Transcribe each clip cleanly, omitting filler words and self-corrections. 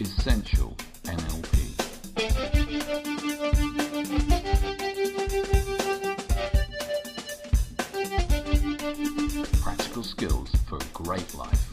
Essential NLP. Practical skills for a great life.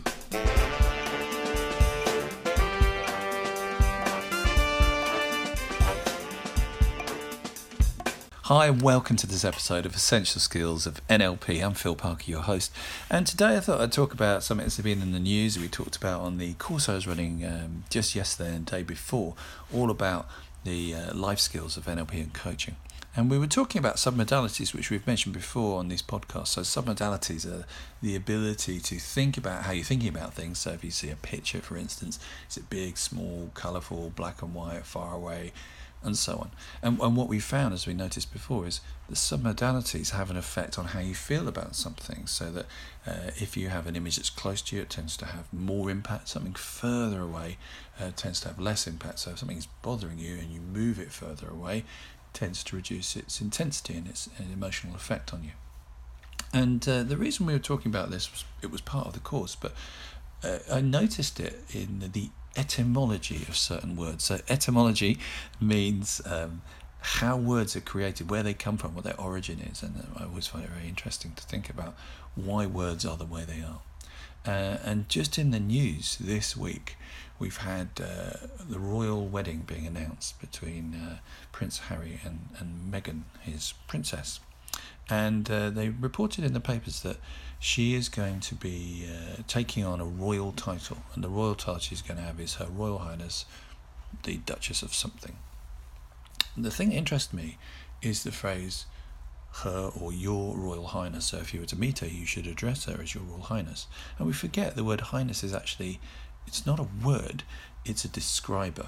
Hi and welcome to this episode of Essential Skills of NLP. I'm Phil Parker, your host, and today I thought I'd talk about something that's been in the news. We talked about on the course I was running just yesterday and the day before, all about the life skills of NLP and coaching. And we were talking about submodalities, which we've mentioned before on these podcasts. So submodalities are the ability to think about how you're thinking about things. So if you see a picture, for instance, is it big, small, colourful, black and white, far away, and so on. And what we found, as we noticed before, is the submodalities have an effect on how you feel about something. So that if you have an image that's close to you, it tends to have more impact. Something further away tends to have less impact. So if something's bothering you and you move it further away, tends to reduce its intensity and its emotional effect on you. And the reason we were talking about this was it was part of the course, but I noticed it in the etymology of certain words. So etymology means how words are created, where they come from, what their origin is. And I always find it very interesting to think about why words are the way they are. And just in the news this week, we've had the royal wedding being announced between Prince Harry and Meghan, his princess. And they reported in the papers that she is going to be taking on a royal title. And the royal title she's going to have is Her Royal Highness, the Duchess of something. And the thing that interests me is the phrase, her or your Royal Highness. So if you were to meet her, you should address her as your Royal Highness. And we forget the word Highness is actually, it's not a word, it's a describer,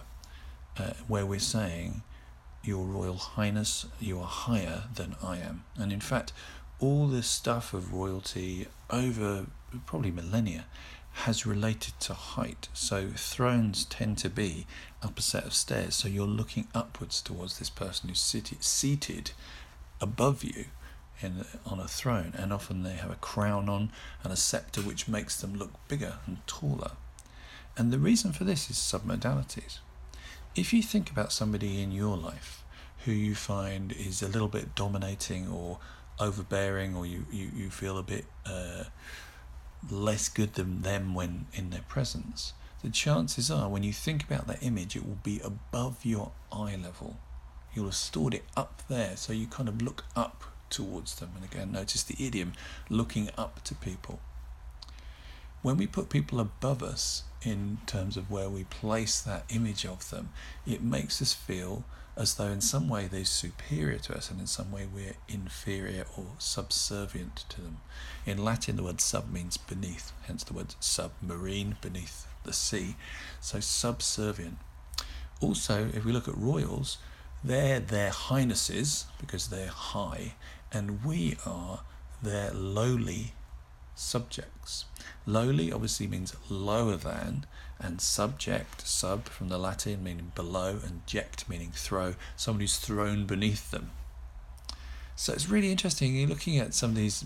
where we're saying, Your Royal Highness, you are higher than I am. And in fact, all this stuff of royalty over probably millennia has related to height. So thrones tend to be up a set of stairs. So you're looking upwards towards this person who's seated above you on a throne, and often they have a crown on and a scepter, which makes them look bigger and taller. And the reason for this is submodalities. If you think about somebody in your life who you find is a little bit dominating or overbearing, or you feel a bit less good than them when in their presence, the chances are when you think about that image, it will be above your eye level. You'll have stored it up there, so you kind of look up towards them. And again, notice the idiom, looking up to people. When we put people above us in terms of where we place that image of them, it makes us feel as though in some way they're superior to us, and in some way we're inferior or subservient to them. In Latin, the word sub means beneath, hence the word submarine, beneath the sea. So subservient. Also, if we look at royals, they're their highnesses because they're high, and we are their lowly subjects. Lowly obviously means lower than, and subject, sub from the Latin meaning below, and ject meaning throw, somebody who's thrown beneath them. So it's really interesting, you're looking at some of these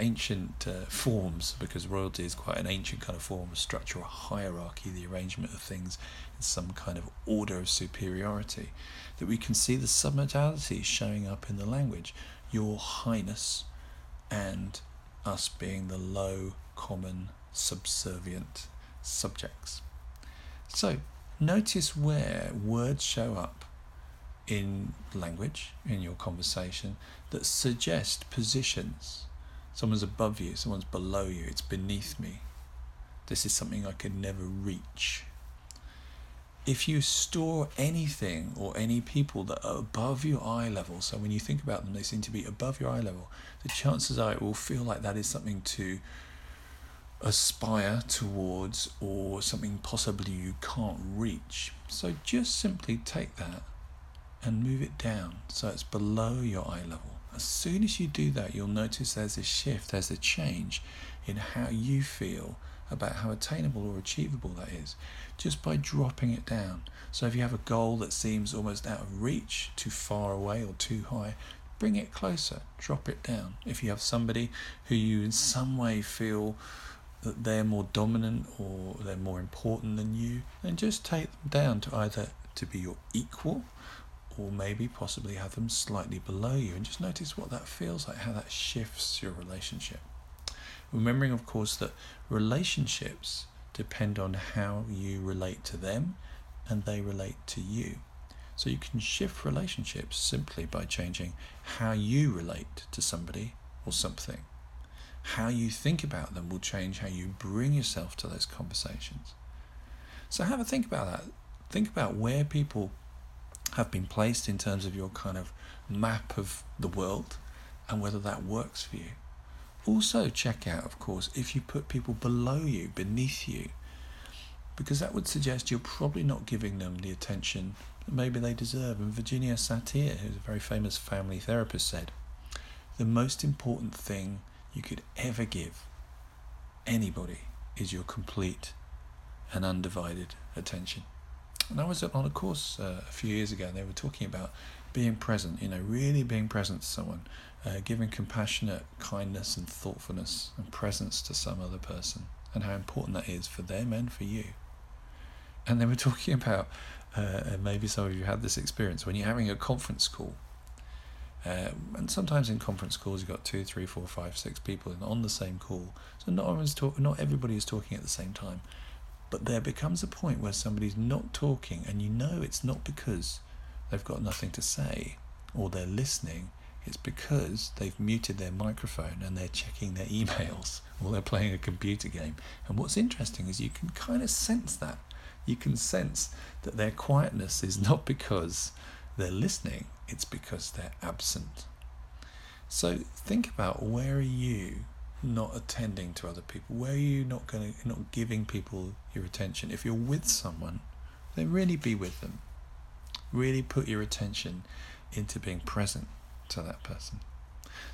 ancient forms, because royalty is quite an ancient kind of form of structure, or hierarchy, the arrangement of things in some kind of order of superiority, that we can see the submodality showing up in the language, your highness and us being the low, common, subservient subjects. So notice where words show up in language, in your conversation, that suggest positions. Someone's above you, someone's below you, it's beneath me. This is something I could never reach. If you store anything or any people that are above your eye level, so when you think about them, they seem to be above your eye level, the chances are it will feel like that is something to aspire towards, or something possibly you can't reach. So just simply take that and move it down so it's below your eye level. As soon as you do that, you'll notice there's a shift, there's a change in how you feel about how attainable or achievable that is, just by dropping it down. So if you have a goal that seems almost out of reach, too far away or too high, bring it closer, drop it down. If you have somebody who you in some way feel that they're more dominant or they're more important than you, then just take them down to either to be your equal or maybe possibly have them slightly below you, and just notice what that feels like, how that shifts your relationship. Remembering, of course, that relationships depend on how you relate to them and they relate to you. So you can shift relationships simply by changing how you relate to somebody or something. How you think about them will change how you bring yourself to those conversations. So have a think about that. Think about where people have been placed in terms of your kind of map of the world and whether that works for you. Also check out, of course, if you put people below you, beneath you, because that would suggest you're probably not giving them the attention that maybe they deserve. And Virginia Satir, who's a very famous family therapist, said, "The most important thing you could ever give anybody is your complete and undivided attention." And I was on a course a few years ago, and they were talking about being present, really being present to someone, giving compassionate kindness and thoughtfulness and presence to some other person, and how important that is for them and for you. And they were talking about, and maybe some of you had this experience, when you're having a conference call, and sometimes in conference calls you've got 2, 3, 4, 5, 6 people and on the same call, so not everybody is talking at the same time. But there becomes a point where somebody's not talking, and it's not because they've got nothing to say or they're listening, it's because they've muted their microphone and they're checking their emails or they're playing a computer game. And what's interesting is you can kind of sense that. You can sense that their quietness is not because they're listening, it's because they're absent. So think about, where are you not attending to other people? Where are you not giving people your attention? If you're with someone, then really be with them. Really put your attention into being present to that person.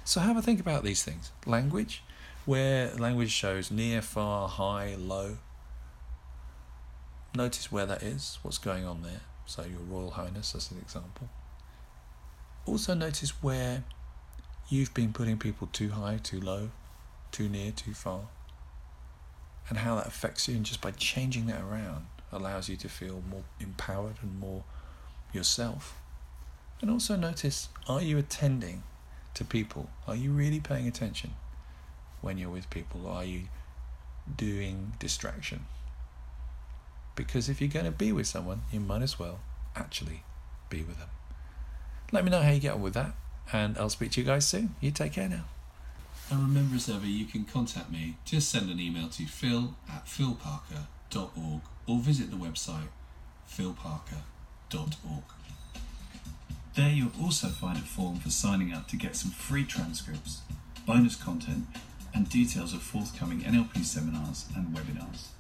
So have a think about these things. Language, where language shows near, far, high, low. Notice where that is, what's going on there. So Your Royal Highness, as an example. Also notice where you've been putting people too high, too low, too near, too far, and how that affects you, and just by changing that around allows you to feel more empowered and more yourself. And also notice, are you attending to people? Are you really paying attention when you're with people, or are you doing distraction? Because if you're going to be with someone, you might as well actually be with them. Let me know how you get on with that, and I'll speak to you guys soon. You take care now. And remember, as ever, you can contact me. Just send an email to phil@philparker.org or visit the website philparker.org. There you'll also find a form for signing up to get some free transcripts, bonus content, and details of forthcoming NLP seminars and webinars.